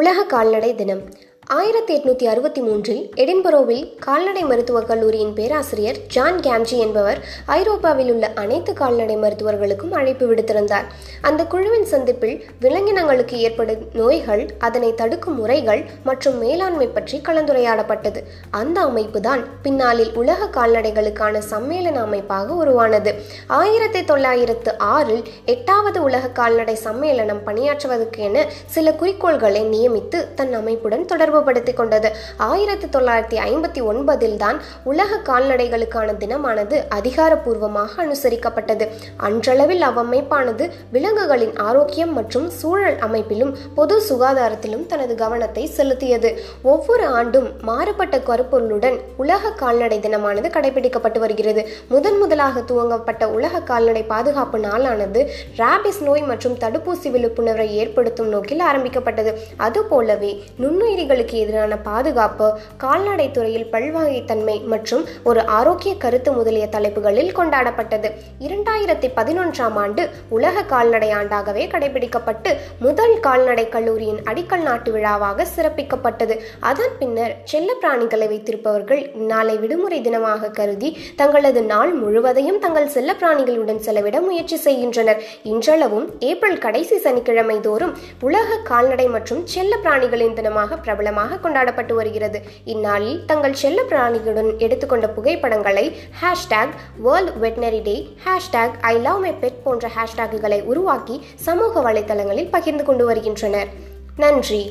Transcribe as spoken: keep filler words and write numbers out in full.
உலக கால்நடை தினம் ஆயிரத்தி எட்நூற்றி அறுபத்தி மூன்றில் எடின்பரோவில் கால்நடை மருத்துவக் கல்லூரியின் பேராசிரியர் ஜான் கேம்ஜி என்பவர் ஐரோப்பாவில் உள்ள அனைத்து கால்நடை மருத்துவர்களுக்கும் அழைப்பு விடுத்திருந்தார். அந்த குழுவின் சந்திப்பில் விலங்கினங்களுக்கு ஏற்படும் நோய்கள், அதனை தடுக்கும் முறைகள் மற்றும் மேலாண்மை பற்றி கலந்துரையாடப்பட்டது. அந்த அமைப்பு தான் பின்னாளில் உலக கால்நடைகளுக்கான சம்மேளன அமைப்பாக உருவானது. ஆயிரத்தி தொள்ளாயிரத்து ஆறில் எட்டாவது உலக கால்நடை சம்மேளனம் பணியாற்றுவதற்கு என சில குறிக்கோள்களை நியமித்து தன் அமைப்புடன் தொடர்பு கொண்டது. ஆயிரத்தி தொள்ளாயிரத்தி ஐம்பத்தி ஒன்பதில் தான் உலக கால்நடைகளுக்கான தினமானது அதிகாரப்பூர்வமாக அனுசரிக்கப்பட்டது. அன்றளவில் அவ்வமைப்பானது விலங்குகளின் ஆரோக்கியம் மற்றும் சூழல் அமைப்பிலும் பொது சுகாதாரத்திலும் தனது கவனத்தை செலுத்தியது. ஒவ்வொரு ஆண்டும் மாறுபட்ட கருப்பொருளுடன் உலக கால்நடை தினமானது கடைபிடிக்கப்பட்டு வருகிறது. முதன் முதலாக துவங்கப்பட்ட உலக கால்நடை பாதுகாப்பு நாளானது ராபிஸ் நோய் மற்றும் தடுப்பூசி விழிப்புணர்வை ஏற்படுத்தும் நோக்கில் ஆரம்பிக்கப்பட்டது. அதுபோலவே நுண்ணுயிரிகளுக்கு எதிரான பாதுகாப்பு, கால்நடை துறையில் பல்வகை தன்மை மற்றும் ஒரு ஆரோக்கிய கருத்து முதலிய தலைப்புகளில் கொண்டாடப்பட்டது. இரண்டாயிரத்தி பதினொன்றாம் ஆண்டு உலக கால்நடை ஆண்டாகவே கடைபிடிக்கப்பட்டு முதல் கால்நடை கல்லூரியின் அடிக்கல் நாட்டு விழாவாக சிறப்பிக்கப்பட்டது. அதன் பின்னர் செல்ல பிராணிகளை வைத்திருப்பவர்கள் நாளை விடுமுறை தினமாக கருதி தங்களது நாள் முழுவதையும் தங்கள் செல்ல பிராணிகளுடன் செலவிட முயற்சி செய்கின்றனர். இன்றளவும் ஏப்ரல் கடைசி சனிக்கிழமை தோறும் உலக கால்நடை மற்றும் செல்ல பிராணிகளின் தினமாக பிரபலமாக கொண்டாடப்பட்டு வருகிறது. இந்நாளில் தங்கள் செல்ல பிராணிகளுடன் எடுத்துக்கொண்ட புகைப்படங்களை hashtag world veterinary day, hashtag I love my pet போன்ற ஹேஷ்டாக்குகளை உருவாக்கி சமூக வலைதளங்களில் பகிர்ந்து கொண்டு வருகின்றனர். நன்றி.